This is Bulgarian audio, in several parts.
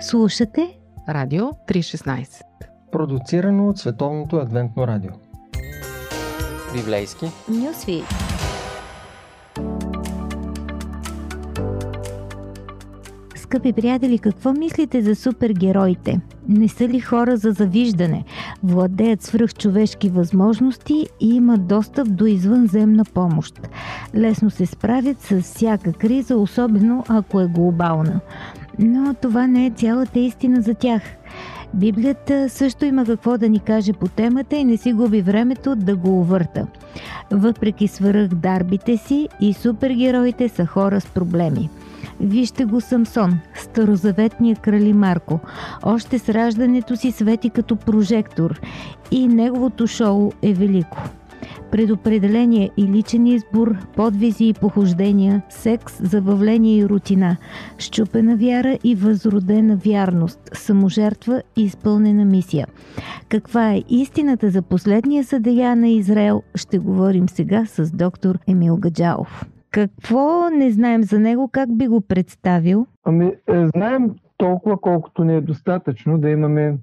Слушате Радио 316, продуцирано от Световното адвентно радио. Библейски Нюсви. Скъпи приятели, какво мислите за супергероите? Не са ли хора за завиждане? Владеят свръхчовешки възможности и имат достъп до извънземна помощ. Лесно се справят с всяка криза, особено ако е глобална. Но това не е цялата истина за тях. Библията също има какво да ни каже по темата и не си губи времето да го увърта. Въпреки свръхдарбите си, и супергероите са хора с проблеми. Вижте го Самсон, старозаветния кралимарко. Още с раждането си свети като прожектор и неговото шоу е велико. Предопределение и личен избор, подвизи и похождения, секс, забавление и рутина, счупена вяра и възродена вярност, саможертва и изпълнена мисия. Каква е истината за последния съдия на Израел, ще говорим сега с доктор Емил Гаджалов. Какво не знаем за него? Как би го представил? Знаем толкова, колкото не е достатъчно да имаме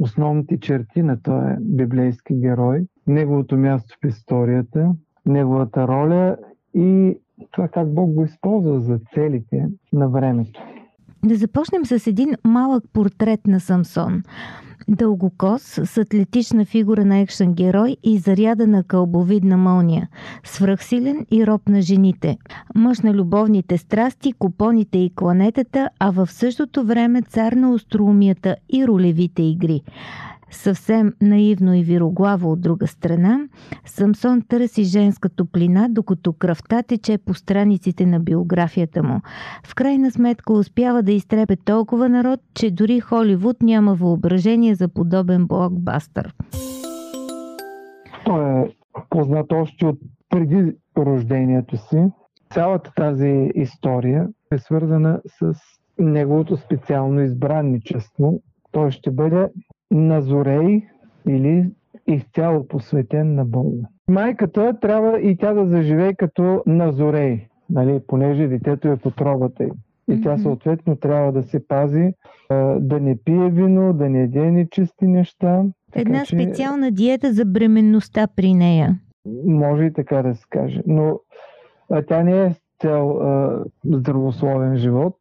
основните черти на този библейски герой, неговото място в историята, неговата роля и това как Бог го използва за целите на времето. Да започнем с един малък портрет на Самсон. Дългокос, с атлетична фигура на екшън герой и зарядена кълбовидна мълния, свръхсилен и роб на жените, мъж на любовните страсти, купоните и кланетата, а в същото време цар на остроумията и ролевите игри. Съвсем наивно и вироглаво от друга страна, Самсон търси женска топлина, докато кръвта тече по страниците на биографията му. В крайна сметка успява да изтрепе толкова народ, че дори Холивуд няма въображение за подобен блокбастър. Той е познат още от преди рождението си. Цялата тази история е свързана с неговото специално избранничество. Той ще бъде Назорей или изцяло посветен на Бога. Майката трябва и тя да заживее като Назорей, нали, понеже детето е в утробата ѝ. И тя съответно трябва да се пази, да не пие вино, да не яде нечисти неща. Една специална диета за бременността при нея. Може и така да се каже. Но тя не е с цел здравословен живот,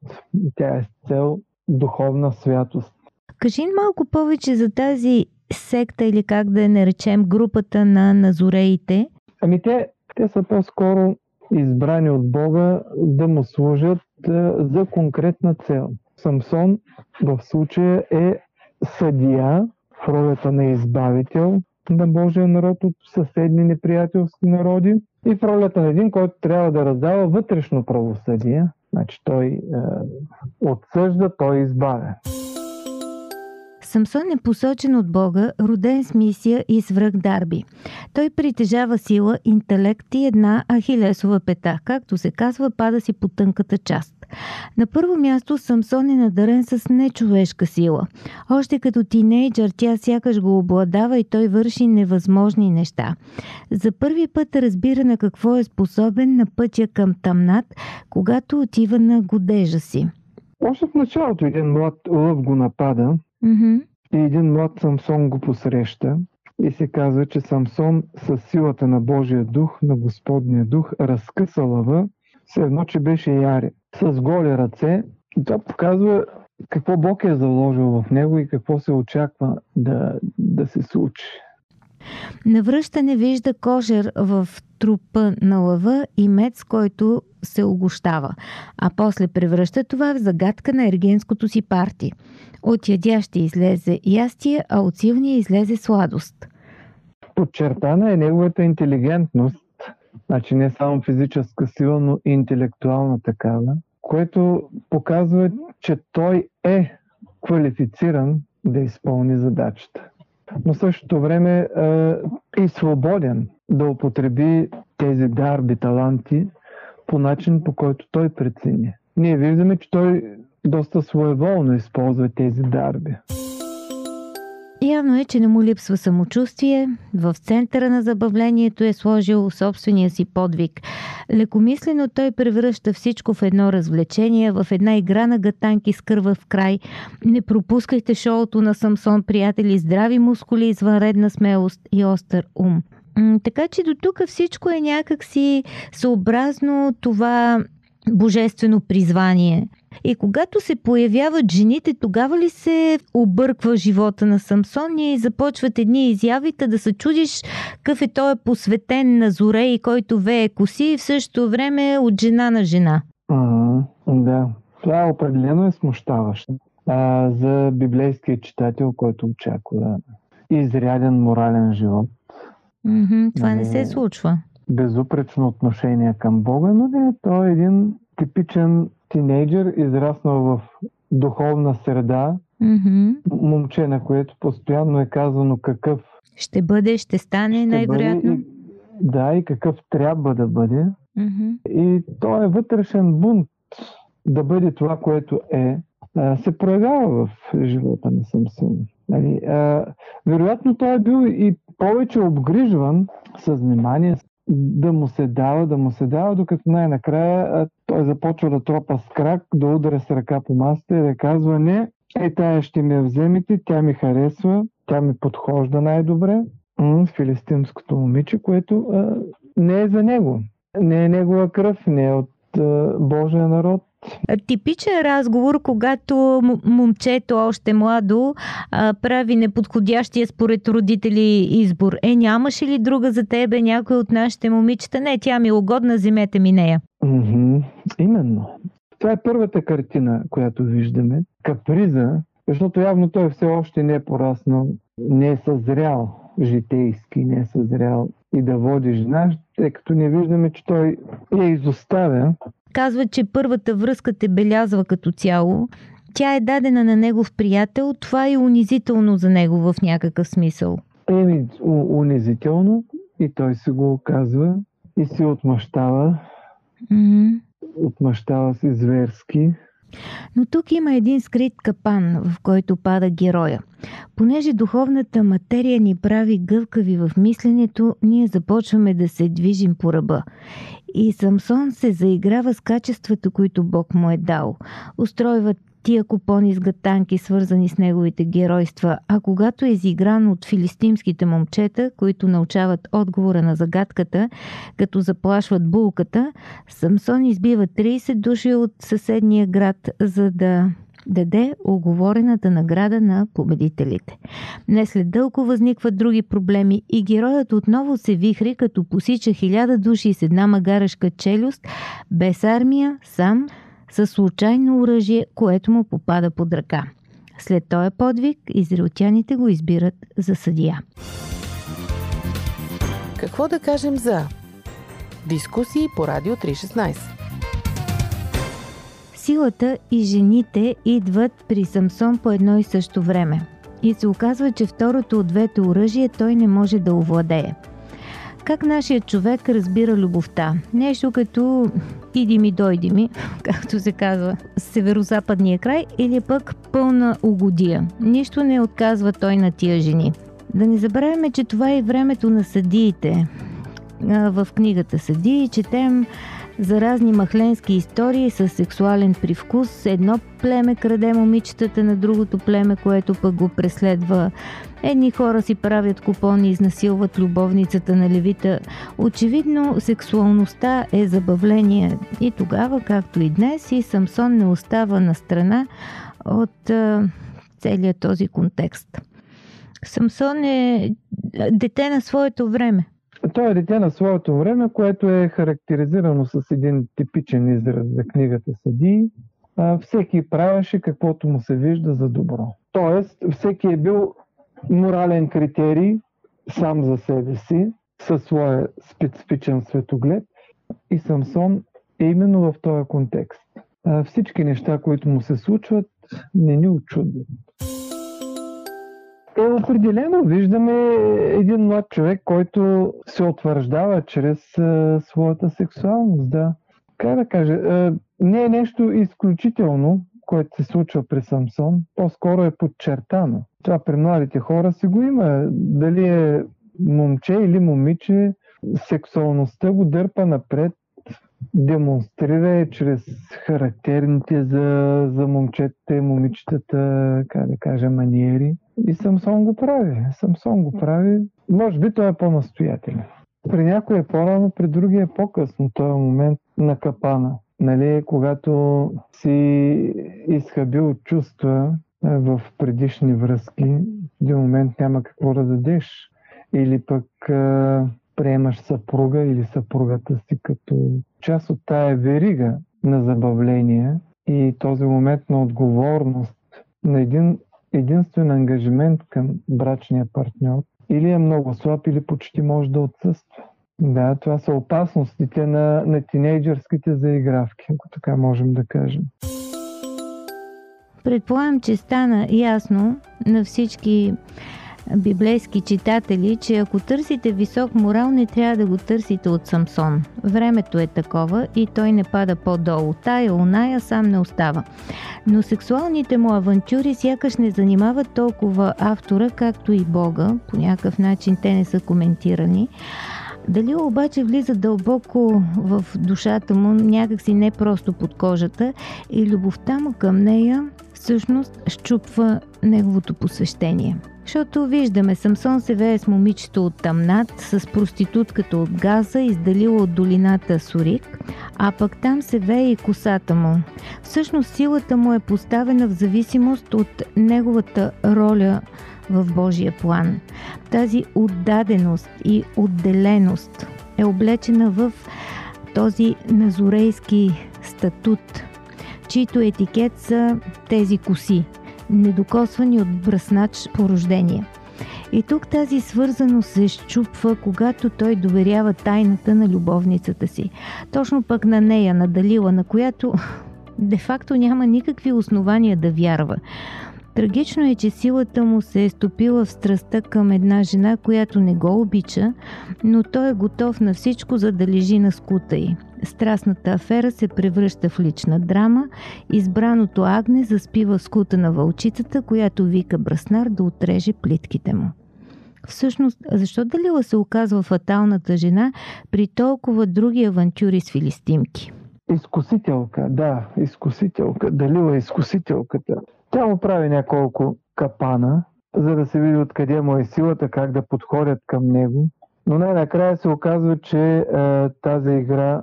тя е с цел духовна святост. Кажи малко повече за тази секта или как да я наречем, групата на назореите. Те са по-скоро избрани от Бога да му служат за конкретна цел. Самсон в случая е съдия в ролята на избавител на Божия народ от съседни неприятелски народи и в ролята на един, който трябва да раздава вътрешно правосъдие. Значи той отсъжда, той избавя. Самсон е посочен от Бога, роден с мисия и свръхдарби. Той притежава сила, интелект и една ахилесова пета, както се казва, пада си по тънката част. На първо място Самсон е надарен с нечовешка сила. Още като тинейджър тя сякаш го обладава и той върши невъзможни неща. За първи път разбира на какво е способен на пътя към тъмнат, когато отива на годежа си. Още в началото един млад лъв го напада. И един млад Самсон го посреща и се казва, че Самсон със силата на Божия дух, на Господния дух, разкъса лъва, все едно, че беше яре, с голи ръце. И това показва какво Бог е заложил в него и какво се очаква да се случи. На връщане вижда кожер в трупа на лъва и мед, с който се огощава, а после превръща това в загадка на ергенското си парти. От ядящия излезе ястие, а от силния излезе сладост. Подчертана е неговата интелигентност, значи не само физическа сила, но и интелектуална такава, което показва, че той е квалифициран да изпълни задачата. Но в същото време е свободен да употреби тези дарби, таланти по начин, по който той прецени. Ние виждаме, че той доста своеволно използва тези дарби. Явно е, че не му липсва самочувствие. В центъра на забавлението е сложил собствения си подвиг. Лекомислено той превръща всичко в едно развлечение, в една игра на гатанки с кървав край. Не пропускайте шоуто на Самсон, приятели, здрави мускули, извънредна смелост и остър ум. Така че до тук всичко е някакси съобразно това божествено призвание. И когато се появяват жените, тогава ли се обърква живота на Самсон и започват едни изявите да се чудиш какъв е той посветен Назорей, който вее коси и в същото време от жена на жена. Да, това определено е смущаващо за библейския читател, който очаква изряден морален живот. Това не се случва. Безупречно отношение към Бога, но не, той е един типичен тинейджър, израснал в духовна среда, момче, на което постоянно е казано какъв ще бъде, ще стане най-вероятно. И какъв трябва да бъде. И той е вътрешен бунт да бъде това, което е, се проявява в живота на Самсон. Нали, вероятно той е бил и повече обгрижван с внимание, да му се дава, докато най-накрая той започва да тропа с крак, да удря с ръка по масата и да казва: не, тая ще ми я вземете, тя ми харесва, тя ми подхожда най-добре. Филистимското момиче, което не е за него. Не е негова кръв, не е от Божия народ. Типичен разговор, когато момчето, още младо, прави неподходящия според родители избор. Нямаше ли друга за тебе, някой от нашите момичета? Не, тя ми е угодна, вземете ми нея. Именно. Това е първата картина, която виждаме. Каприза, защото явно той все още не е пораснал, не е съзрял житейски, не е съзрял и да води жена, тъй като не виждаме, че той я изоставя. Казва, че първата връзка те белязва като цяло. Тя е дадена на негов приятел. Това е унизително за него в някакъв смисъл. Унизително, и той се го казва и се отмъщава. Отмъщава се зверски. Но тук има един скрит капан, в който пада героя. Понеже духовната материя ни прави гъвкави в мисленето, ние започваме да се движим по ръба. И Самсон се заиграва с качествата, които Бог му е дал. Устройва тия купони с гатанки, свързани с неговите геройства, а когато е изигран от филистимските момчета, които научават отговора на загадката, като заплашват булката, Самсон избива 30 души от съседния град, за да даде оговорената награда на победителите. Не след дълго възникват други проблеми и героят отново се вихри, като посича 1000 души с една магарешка челюст, без армия, сам, със случайно оръжие, което му попада под ръка. След този подвиг, израелтяните го избират за съдия. Какво да кажем за дискусии по Радио 316? Силата и жените идват при Самсон по едно и също време. И се оказва, че второто от двете оръжие той не може да овладее. Как нашият човек разбира любовта? Нещо като иди ми, дойди ми, както се казва, северо-западния край, или пък пълна угодия. Нищо не отказва той на тия жени. Да не забравяме, че това е времето на съдиите. В книгата Съдии четем за разни махленски истории с сексуален привкус. Едно племе краде момичетата на другото племе, което пък го преследва. Едни хора си правят купони, изнасилват любовницата на левита. Очевидно, сексуалността е забавление. И тогава, както и днес, и Самсон не остава настрана от целия този контекст. Самсон е дете на своето време. Той е дете на своето време, което е характеризирано с един типичен израз за книгата Съдии. Всеки правеше каквото му се вижда за добро. Тоест, всеки е бил морален критерий сам за себе си, със своя специфичен светоглед, и Самсон е именно в този контекст. Всички неща, които му се случват, не ни учудват. Определено виждаме един млад човек, който се утвърждава чрез своята сексуалност. Да. Как да кажа, не е нещо изключително, което се случва при Самсон, по-скоро е подчертано. Това при младите хора си го има. Дали е момче или момиче, сексуалността го дърпа напред, демонстрира е чрез характерните за момчетата и момичетата, как да кажа, маниери. И Самсон го прави. Може би той е по-настоятелен. При някой е по-рано, при другия е по-късно. Той е момент на капана. Нали, когато си изхабил чувства в предишни връзки, в един момент няма какво да дадеш. Или пък приемаш съпруга или съпругата си като част от тая верига на забавление и този момент на отговорност, на един единствен ангажимент към брачния партньор, или е много слаб, или почти може да отсъства. Да, това са опасностите на тинейджърските заигравки, ако така можем да кажем. Предполагам, че стана ясно на всички библейски читатели, че ако търсите висок морал, не трябва да го търсите от Самсон. Времето е такова и той не пада по-долу. Тая, оная, сам не остава. Но сексуалните му авантюри сякаш не занимават толкова автора, както и Бога. По някакъв начин те не са коментирани. Дали обаче влиза дълбоко в душата му, някакси не просто под кожата, и любовта му към нея всъщност счупва неговото посвещение. Защото виждаме, Самсон се вее с момичето от Тамнат, с проститутката от Газа, издалила от долината Сорик, а пък там се вее и косата му. Всъщност силата му е поставена в зависимост от неговата роля в Божия план. Тази отдаденост и отделеност е облечена в този назорейски статут, чийто етикет са тези коси, недокосвани от бръснач по рождение. И тук тази свързаност се счупва, когато той доверява тайната на любовницата си. Точно пък на нея, на Далила, на която де-факто няма никакви основания да вярва. Трагично е, че силата му се е стопила в страстта към една жена, която не го обича, но той е готов на всичко, за да лежи на скута й. Страстната афера се превръща в лична драма. Избраното агне заспива в скута на вълчицата, която вика браснар да отреже плитките му. Всъщност, защо Далила се оказва фаталната жена при толкова други авантюри с филистимки? Изкусителка, да, изкусителка. Далила е изкусителката. Тя му прави няколко капана, за да се види откъде му е силата, как да подходят към него. Но най-накрая се оказва, че тази игра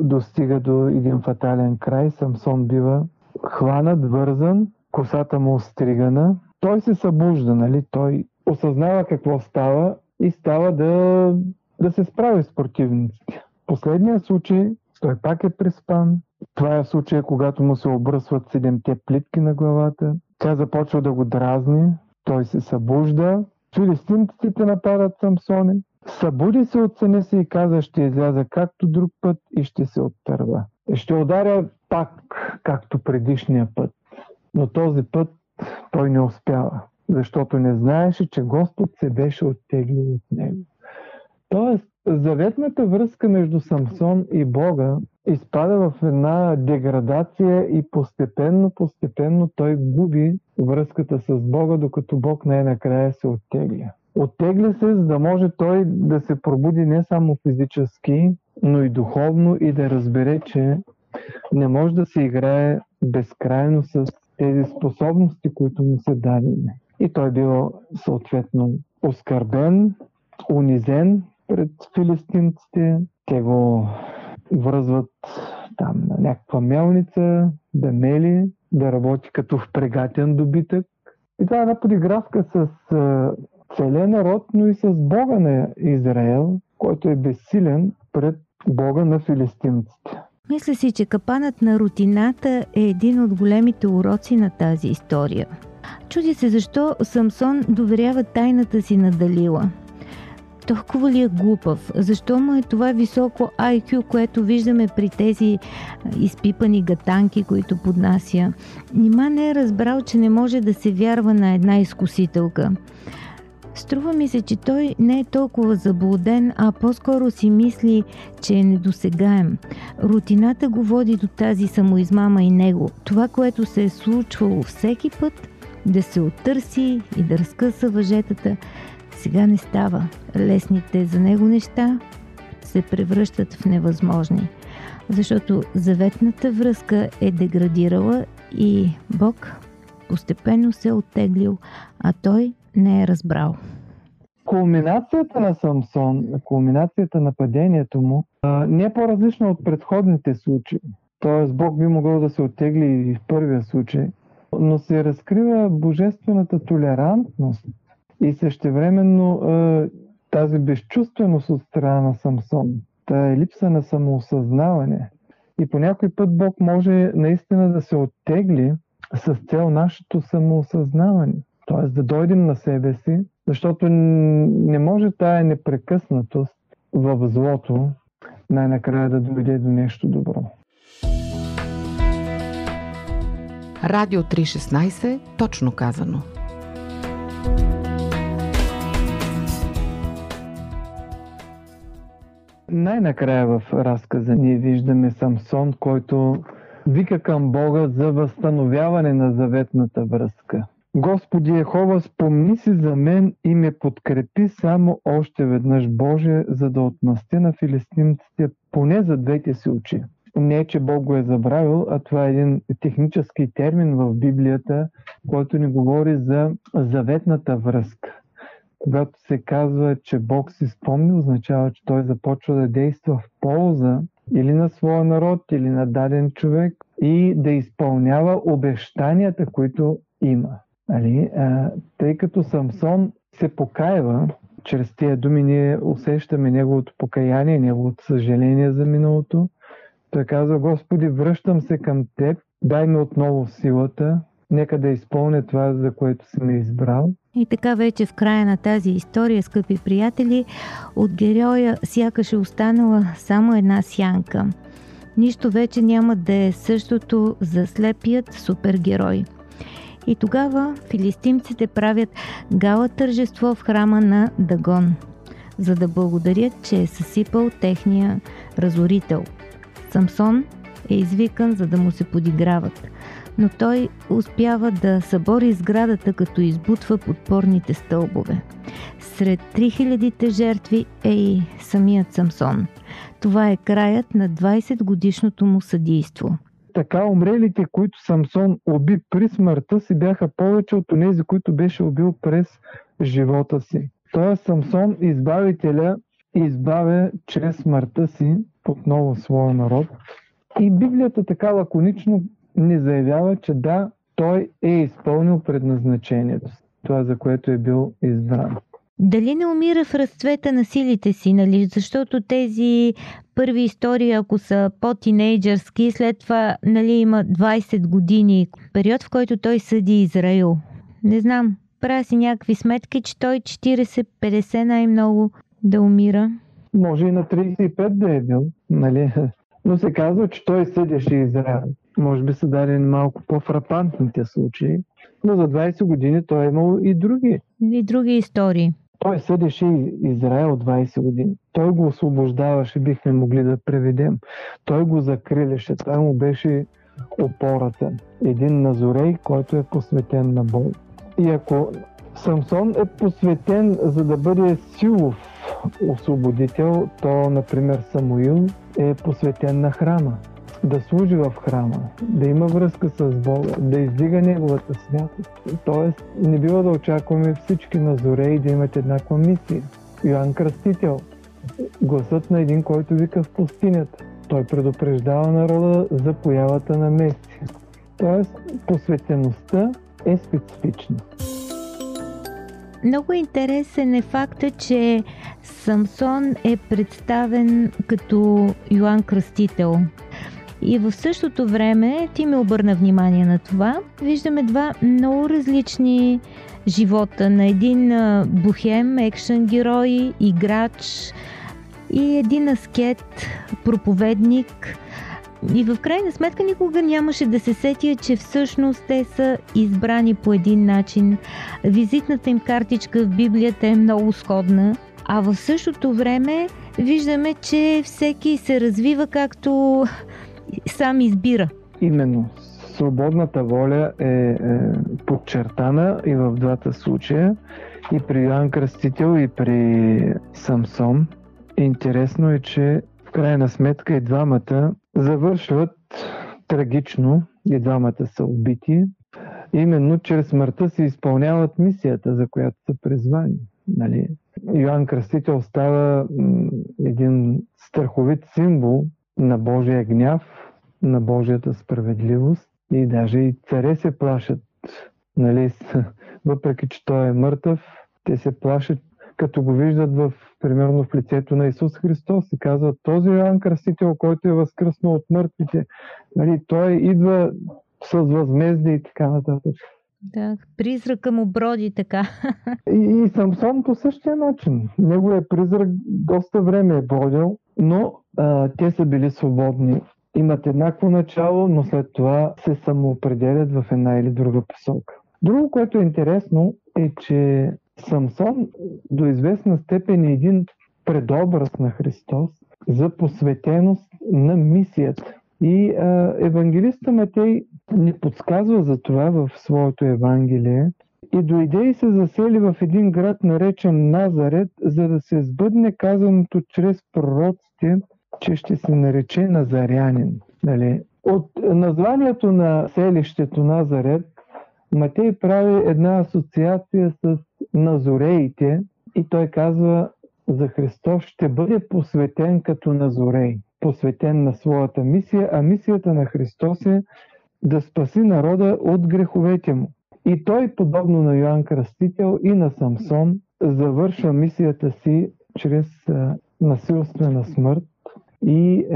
достига до един фатален край. Самсон бива хванат, вързан, косата му остригана. Той се събужда, нали? Той осъзнава какво става и става да се справи с противниците. Последният случай, той пак е приспан. Това е случай, когато му се обръсват 7 плитки на главата. Тя започва да го дразни. Той се събужда. Филистимците нападат Самсони. Събуди се от съня си и каза: ще изляза както друг път и ще се оттърва. Ще ударя пак, както предишния път. Но този път той не успява, защото не знаеше, че Господ се беше оттеглил от него. Тоест, заветната връзка между Самсон и Бога изпада в една деградация и постепенно той губи връзката с Бога, докато Бог най-накрая се оттегля. Оттегля се, за да може той да се пробуди не само физически, но и духовно и да разбере, че не може да се играе безкрайно с тези способности, които му са дадени. И той бил съответно оскърбен, унизен пред филистимците. Те го връзват там на някаква мелница, да мели, да работи като впрегатен добитък. И това е една подигравка с целият народ, но и с Бога на Израел, който е безсилен пред Бога на филистимците. Мисля си, че капанът на рутината е един от големите уроци на тази история. Чуди се защо Самсон доверява тайната си на Далила. Толкова ли е глупав? Защо му е това високо IQ, което виждаме при тези изпипани гатанки, които поднася? Нима не е разбрал, че не може да се вярва на една изкусителка. Струва ми се, че той не е толкова заблуден, а по-скоро си мисли, че е недосегаем. Рутината го води до тази самоизмама и него. Това, което се е случвало всеки път, да се оттърси и да разкъса въжетата, сега не става. Лесните за него неща се превръщат в невъзможни. защото заветната връзка е деградирала и Бог постепенно се оттеглил, а той не е разбрал. Кулминацията на Самсон, кулминацията на падението му не е по-различна от предходните случаи. Тоест Бог би могъл да се оттегли и в първия случай, но се разкрива божествената толерантност и същевременно тази безчувственост от страна на Самсон, тая липса на самоосъзнаване. И по някой път Бог може наистина да се оттегли с цел нашето самоосъзнаване. Т.е. да дойдем на себе си, защото не може тая непрекъснатост в злото най-накрая да доведе до нещо добро. Радио 316, точно казано. Най-накрая в разказа ние виждаме Самсон, който вика към Бога за възстановяване на заветната връзка. Господи Йехова, спомни си за мен и ме подкрепи само още веднъж, Боже, за да отмъстя на филистимците поне за двете си очи. Не, че Бог го е забравил, а това е един технически термин в Библията, който ни говори за заветната връзка. Когато се казва, че Бог си спомни, означава, че той започва да действа в полза или на своя народ, или на даден човек и да изпълнява обещанията, които има. Нали? Тъй като Самсон се покаява, чрез тези думи ние усещаме неговото покаяние, неговото съжаление за миналото. Той казва: Господи, връщам се към Теб, дай ми отново силата, нека да изпълня това, за което си ме избрал. И така вече в края на тази история, скъпи приятели, от героя сякаш е останала само една сянка. Нищо вече няма да е същото за слепият супергерой. И тогава филистимците правят гала тържество в храма на Дагон, за да благодарят, че е съсипал техния разорител. Самсон е извикан, за да му се подиграват, но той успява да събори сградата, като избутва подпорните стълбове. Сред 3000-те жертви е и самият Самсон. Това е краят на 20-годишното му съдийство. Така умрелите, които Самсон уби при смъртта си, бяха повече от онези, които беше убил през живота си. Тоест Самсон, избавителя, избавя чрез смъртта си отново своя народ. И Библията така лаконично ни заявява, че да, той е изпълнил предназначението си, това, за което е бил избран. Дали не умира в разцвета на силите си, нали? Защото тези първи истории, ако са по-тинейджърски, след това, нали, има 20 години, период, в който той съди Израил. Не знам, правя си някакви сметки, че той 40-50 най-много да умира. Може и на 35 да е бил, нали? Но се казва, че той съдеше Израил. Може би са дадени малко по-фрапантните случаи, но за 20 години той е имал и други. И други истории. Той съдеше Израил 20 години. Той го освобождаваше, бихме могли да преведем. Той го закриляше. Това му беше опората. Един Назорей, който е посветен на Бог. И ако Самсон е посветен, за да бъде силов освободител, то, например, Самуил е посветен на храма. Да служи в храма, да има връзка с Бога, да издига неговата святост. Тоест, не бива да очакваме всички Назореи да имат еднаква мисия. Йоан Кръстител, гласът на един, който вика в пустинята. Той предупреждава народа за появата на Месия. Тоест, посветеността е специфична. Много интересен е факта, че Самсон е представен като Йоан Кръстител. И в същото време, ти ми обърна внимание на това, виждаме два много различни живота на един бухем, екшън герой, играч и един аскет, проповедник. И в крайна сметка никога нямаше да се сетя, че всъщност те са избрани по един начин. Визитната им картичка в Библията е много сходна, а в същото време виждаме, че всеки се развива както сам избира. Именно. Свободната воля е подчертана и в двата случая. И при Йоан Кръстител, и при Самсон. Интересно е, че в крайна сметка и двамата завършват трагично, и двамата са убити. Именно чрез смъртта си изпълняват мисията, за която са призвани. Нали? Йоан Кръстител става един страховит символ на Божия гняв, на Божията справедливост, и даже и царе се плашат. Нали? Въпреки че той е мъртъв, те се плашат, като го виждат примерно в лицето на Исус Христос и казват: този Йоан Кръстител, който е възкръснал от мъртвите, нали, той идва с възмездие и така нататък. Да, призрака му броди така. И Самсон по същия начин. Неговият призрак доста време е бродил, но те са били свободни. Имат еднакво начало, но след това се самоопределят в една или друга посока. Друго, което е интересно, е, че Самсон до известна степен е един предобраз на Христос за посветеност на мисията. И евангелиста Матей ни подсказва за това в своето Евангелие. И дойде и се засели в един град, наречен Назарет, за да се сбъдне казаното чрез пророците, че ще се нарече назарянин. Дали? От названието на селището Назарет Матей прави една асоциация с назореите и той казва за Христос: ще бъде посветен като назорей, посветен на своята мисия, а мисията на Христос е да спаси народа от греховете му. И той, подобно на Йоан Кръстител и на Самсон, завършва мисията си чрез насилствена смърт, и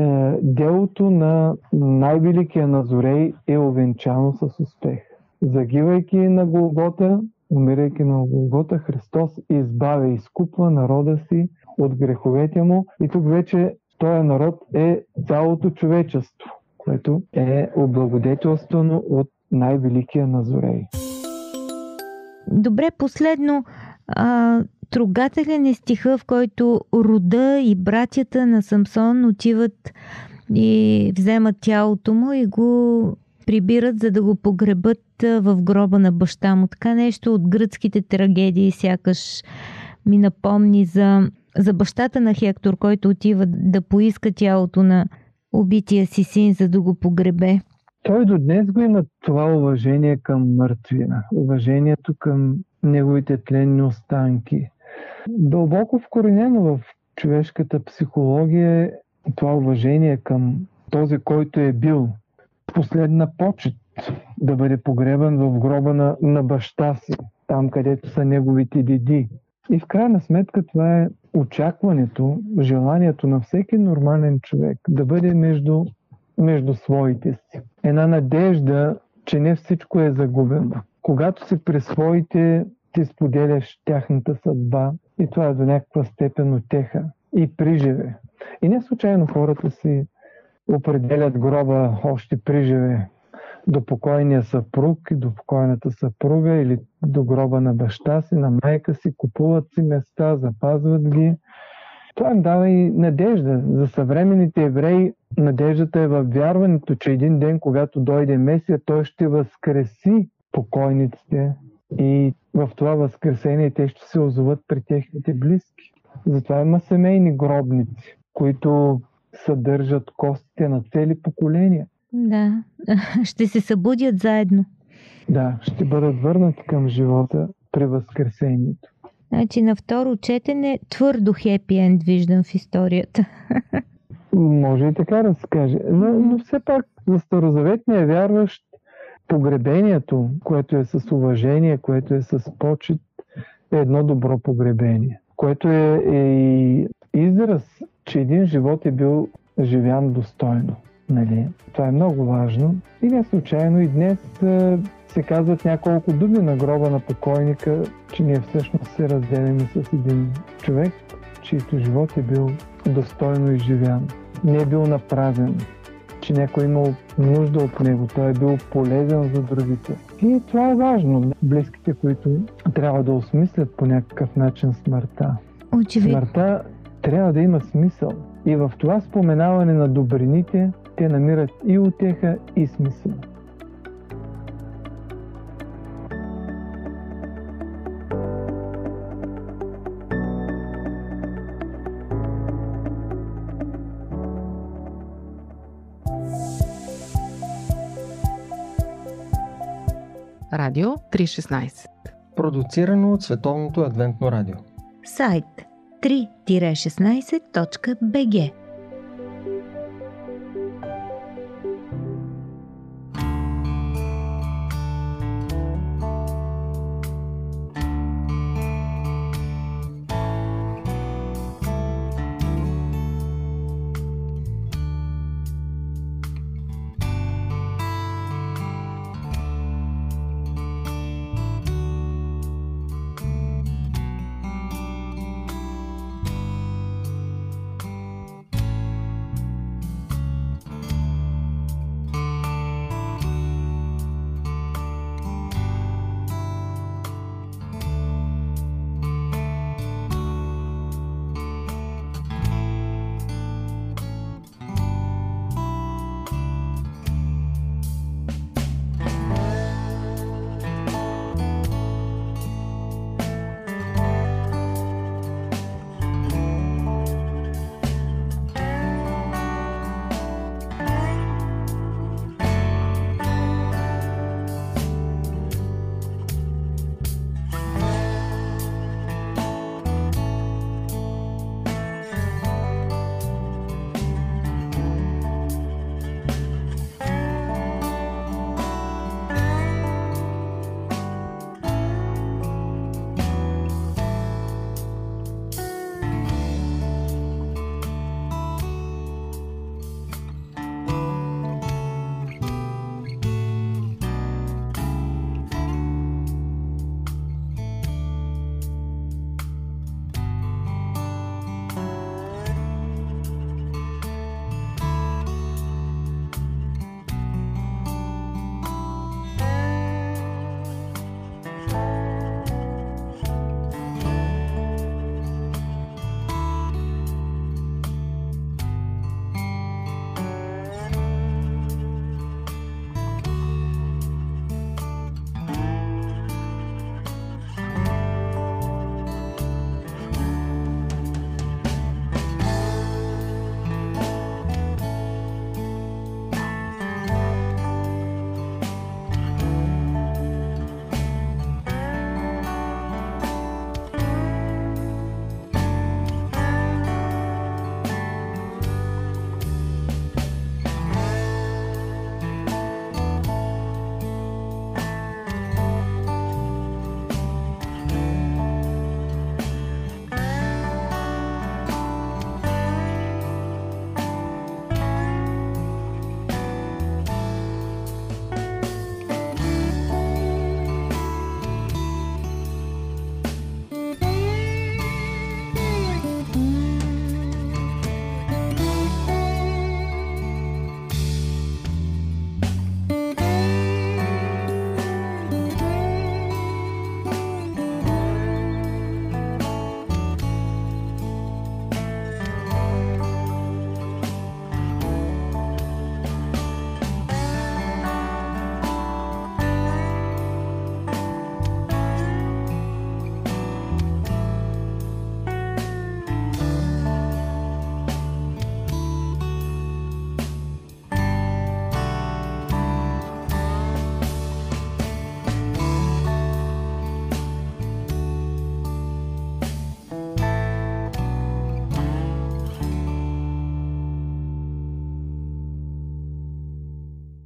делото на най-великия Назорей е овенчано с успех. Загивайки на Голгота, умирайки на Голгота, Христос избавя и изкупва народа си от греховете му, и тук вече този народ е цялото човечество, което е облагодетелствано от най-великия Назорей. Добре, последно, трогателен е стиха, в който рода и братята на Самсон отиват и вземат тялото му и го прибират, за да го погребат в гроба на баща му. Така нещо от гръцките трагедии сякаш ми напомни за бащата на Хектор, който отива да поиска тялото на убития си син, за да го погребе. Той до днес го има това уважение към мъртвия, уважението към неговите тленни останки. Дълбоко вкоренено в човешката психология е това уважение към този, който е бил последна почет да бъде погребан в гроба на баща си, там където са неговите деди. И в крайна сметка това е очакването, желанието на всеки нормален човек да бъде между своите си. Една надежда, че не всичко е загубено. Когато си при своите, ти споделяш тяхната съдба, и това е до някаква степен утеха и приживе. И не случайно хората си определят гроба още приживе до покойния съпруг и до покойната съпруга, или до гроба на баща си, на майка си, купуват си места, запазват ги. Това им дава и надежда. За съвременните евреи надеждата е във вярването, че един ден, когато дойде Месия, той ще възкреси покойниците, и в това възкресение те ще се озоват при техните близки. Затова има семейни гробници, които съдържат костите на цели поколения. Да, ще се събудят заедно. Да, ще бъдат върнати към живота при възкресението. Значи на второ четене твърдо хепи енд виждам в историята. Може и така да се каже. Но все пак за старозаветния вярващ погребението, което е с уважение, което е с почет, е едно добро погребение, което е и израз, че един живот е бил живян достойно. Нали? Това е много важно. И не случайно и днес се казват няколко думи на гроба на покойника, че ние всъщност се разделяме с един човек, чийто живот е бил достойно и живян. Не е бил напразен, че някой имал нужда от него, той е бил полезен за другите. И това е важно. Близките, които трябва да осмислят по някакъв начин смъртта. Смъртта трябва да има смисъл. И в това споменаване на добрините те намират и утеха, и смисъл. Радио 316. Продуцирано от Световното адвентно радио. Сайт 3-16.bg